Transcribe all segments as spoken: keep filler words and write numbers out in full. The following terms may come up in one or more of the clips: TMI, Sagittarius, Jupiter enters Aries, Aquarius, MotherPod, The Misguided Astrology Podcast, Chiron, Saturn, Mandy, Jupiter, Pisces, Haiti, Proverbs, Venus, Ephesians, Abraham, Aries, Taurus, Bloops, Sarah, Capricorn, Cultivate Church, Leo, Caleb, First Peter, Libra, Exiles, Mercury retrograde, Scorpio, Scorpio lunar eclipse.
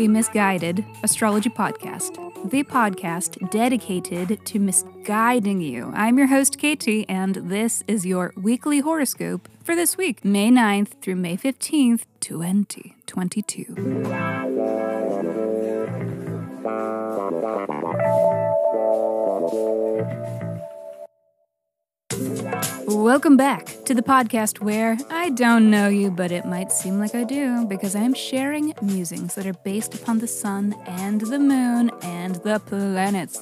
The Misguided Astrology Podcast, the podcast dedicated to misguiding you. I'm your host, Katie, and this is your weekly horoscope for this week, May ninth through May fifteenth, twenty twenty-two. Welcome back to the podcast where I don't know you, but it might seem like I do, because I am sharing musings that are based upon the sun and the moon and the planets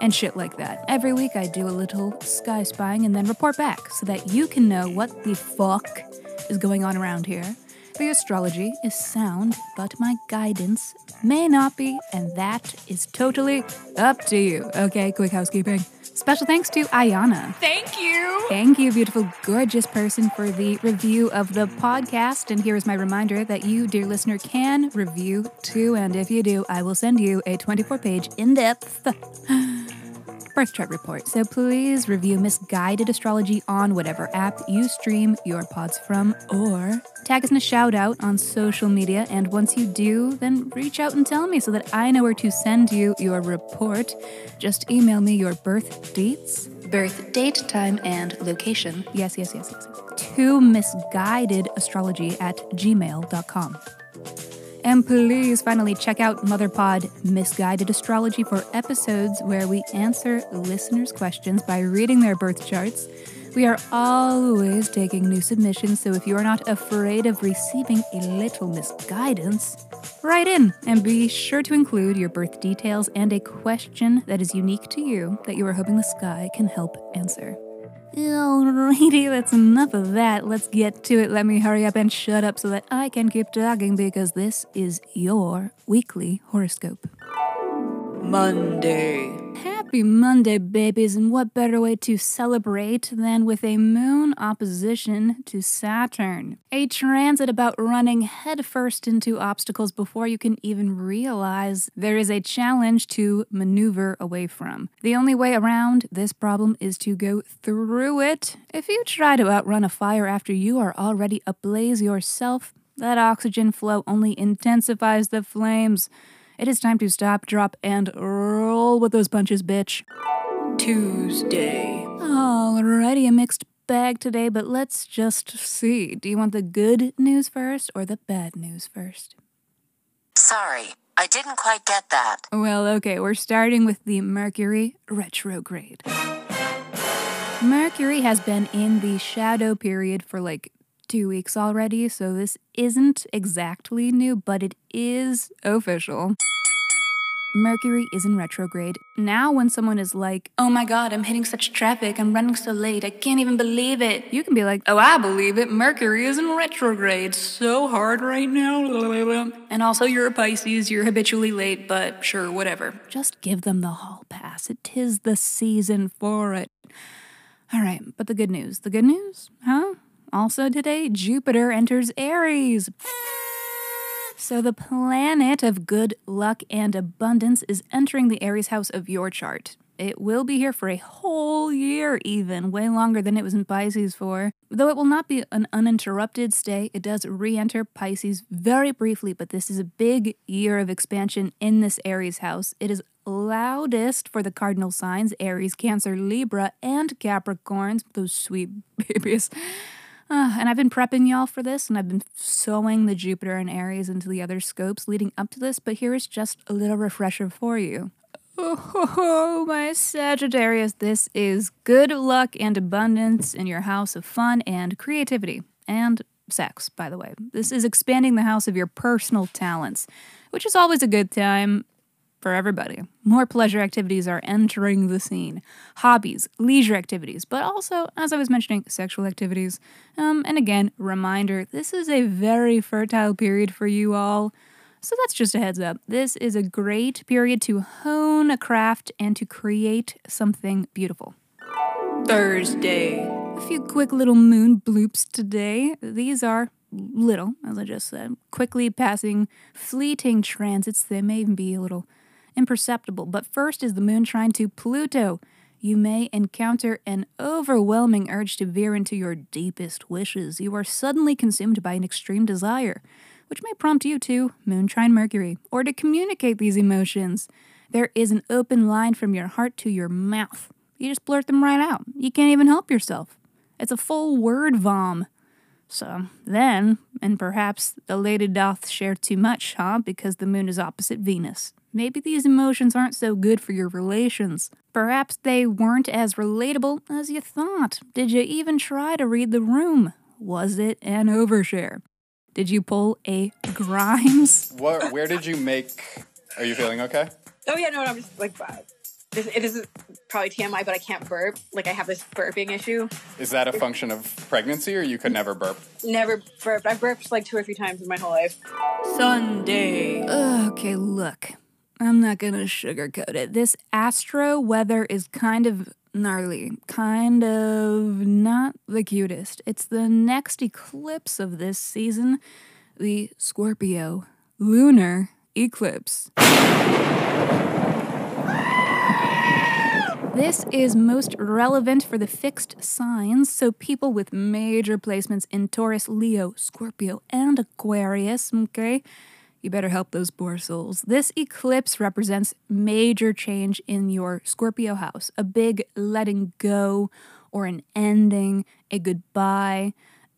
and shit like that. Every week I do a little sky spying and then report back so that you can know what the fuck is going on around here. The astrology is sound, but my guidance may not be, and that is totally up to you. Okay, quick housekeeping. Special thanks to Ayana. Thank you. Thank you, beautiful, gorgeous person, for the review of the podcast. And here is my reminder that you, dear listener, can review too. And if you do, I will send you a twenty-four page in-depth birth chart report. So please review Misguided Astrology on whatever app you stream your pods from, or tag us in a shout out on social media. And once you do, then reach out and tell me so that I know where to send you your report. Just email me your birth dates, birth date, time, and location. Yes, yes, yes, yes. To misguidedastrology at gmail dot com. And please finally check out MotherPod Misguided Astrology for episodes where we answer listeners' questions by reading their birth charts. We are always taking new submissions, so if you are not afraid of receiving a little misguidance, write in and be sure to include your birth details and a question that is unique to you that you are hoping the sky can help answer. Alrighty, that's enough of that. Let's get to it. Let me hurry up and shut up so that I can keep talking, because this is your weekly horoscope. Monday. Happy Monday, babies, and what better way to celebrate than with a moon opposition to Saturn? A transit about running headfirst into obstacles before you can even realize there is a challenge to maneuver away from. The only way around this problem is to go through it. If you try to outrun a fire after you are already ablaze yourself, that oxygen flow only intensifies the flames. It is time to stop, drop, and roll with those punches, bitch. Tuesday. Alrighty, a mixed bag today, but let's just see. Do you want the good news first or the bad news first? Sorry, I didn't quite get that. Well, okay, we're starting with the Mercury retrograde. Mercury has been in the shadow period for like two weeks already, so this isn't exactly new, but it is official. Mercury is in retrograde. Now when someone is like, oh my god, I'm hitting such traffic, I'm running so late, I can't even believe it. You can be like, oh, I believe it, Mercury is in retrograde, so hard right now. And also you're a Pisces, you're habitually late, but sure, whatever. Just give them the hall pass, it is the season for it. All right, but the good news, the good news, huh? Also today, Jupiter enters Aries. So the planet of good luck and abundance is entering the Aries house of your chart. It will be here for a whole year even, way longer than it was in Pisces for. Though it will not be an uninterrupted stay, it does re-enter Pisces very briefly, but this is a big year of expansion in this Aries house. It is loudest for the cardinal signs, Aries, Cancer, Libra, and Capricorns, those sweet babies. Uh, and I've been prepping y'all for this, and I've been sewing the Jupiter and Aries into the other scopes leading up to this, but here is just a little refresher for you. Oh, my Sagittarius, this is good luck and abundance in your house of fun and creativity. And sex, by the way. This is expanding the house of your personal talents, which is always a good time for everybody. More pleasure activities are entering the scene. Hobbies, leisure activities, but also, as I was mentioning, sexual activities. Um, and again, reminder, this is a very fertile period for you all. So that's just a heads up. This is a great period to hone a craft and to create something beautiful. Thursday. A few quick little moon bloops today. These are little, as I just said, quickly passing, fleeting transits. They may even be a little imperceptible, but first is the moon trine to Pluto. You may encounter an overwhelming urge to veer into your deepest wishes. You are suddenly consumed by an extreme desire, which may prompt you to moon trine Mercury, or to communicate these emotions. There is an open line from your heart to your mouth. You just blurt them right out. You can't even help yourself. It's a full word vom. So then, and perhaps the lady doth share too much, huh? Because the moon is opposite Venus. Maybe these emotions aren't so good for your relations. Perhaps they weren't as relatable as you thought. Did you even try to read the room? Was it an overshare? Did you pull a Grimes? What? Where did you make... Are you feeling okay? Oh, yeah, no, I'm just, like, this, it is probably T M I, but I can't burp. Like, I have this burping issue. Is that a function of pregnancy, or you could never burp? Never burped. I've burped, like, two or three times in my whole life. Sunday. Okay, look. I'm not going to sugarcoat it. This astro weather is kind of gnarly, kind of not the cutest. It's the next eclipse of this season, the Scorpio lunar eclipse. This is most relevant for the fixed signs, so people with major placements in Taurus, Leo, Scorpio, and Aquarius, okay? You better help those poor souls. This eclipse represents major change in your Scorpio house. A big letting go or an ending, a goodbye.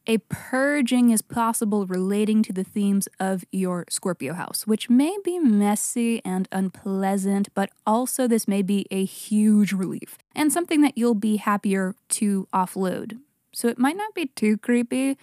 A purging is possible relating to the themes of your Scorpio house, which may be messy and unpleasant, but also this may be a huge relief and something that you'll be happier to offload. So it might not be too creepy,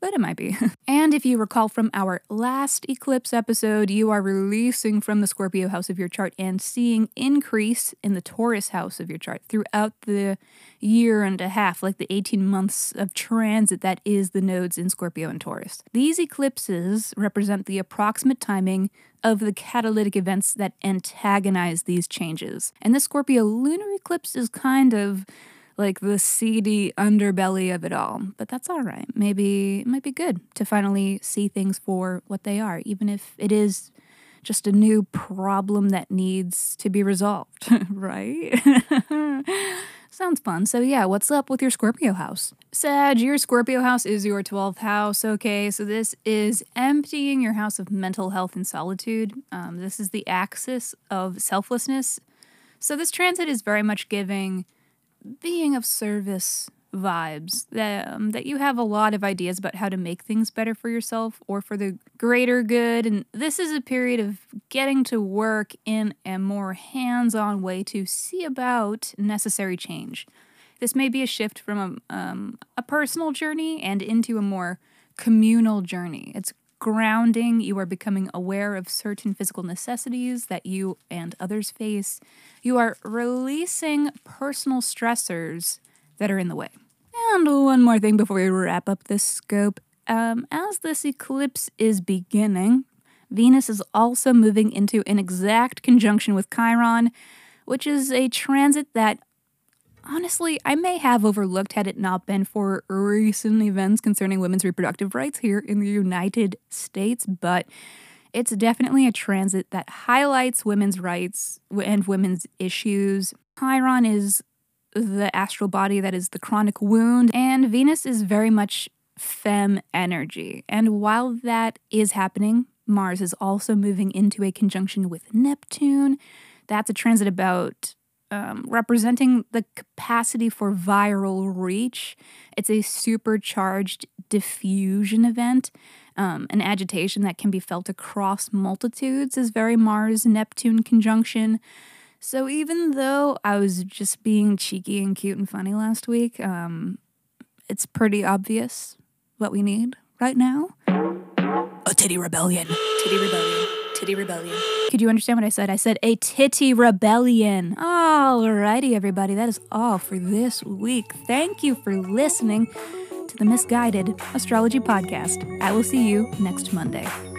but it might be. And if you recall from our last eclipse episode, you are releasing from the Scorpio house of your chart and seeing increase in the Taurus house of your chart throughout the year and a half, like the eighteen months of transit that is the nodes in Scorpio and Taurus. These eclipses represent the approximate timing of the catalytic events that antagonize these changes. And the Scorpio lunar eclipse is kind of like the seedy underbelly of it all. But that's all right. Maybe it might be good to finally see things for what they are, even if it is just a new problem that needs to be resolved, right? Sounds fun. So yeah, what's up with your Scorpio house? Sag, your Scorpio house is your twelfth house, okay? So this is emptying your house of mental health and solitude. Um, this is the axis of selflessness. So this transit is very much giving being of service vibes, that, um, that you have a lot of ideas about how to make things better for yourself or for the greater good. And this is a period of getting to work in a more hands-on way to see about necessary change. This may be a shift from a, um, a personal journey and into a more communal journey. It's grounding. You are becoming aware of certain physical necessities that you and others face. You are releasing personal stressors that are in the way. And one more thing before we wrap up this scope. Um, as this eclipse is beginning, Venus is also moving into an exact conjunction with Chiron, which is a transit that honestly, I may have overlooked had it not been for recent events concerning women's reproductive rights here in the United States, but it's definitely a transit that highlights women's rights and women's issues. Chiron is the astral body that is the chronic wound, and Venus is very much femme energy. And while that is happening, Mars is also moving into a conjunction with Neptune. That's a transit about... Um, representing the capacity for viral reach. It's a supercharged diffusion event. Um, an agitation that can be felt across multitudes is very Mars-Neptune conjunction. So even though I was just being cheeky and cute and funny last week, um, it's pretty obvious what we need right now. A titty rebellion. Titty rebellion. Titty rebellion. Could you understand what I said? I said a titty rebellion. Alrighty, everybody. That is all for this week. Thank you for listening to the Misguided Astrology Podcast. I will see you next Monday.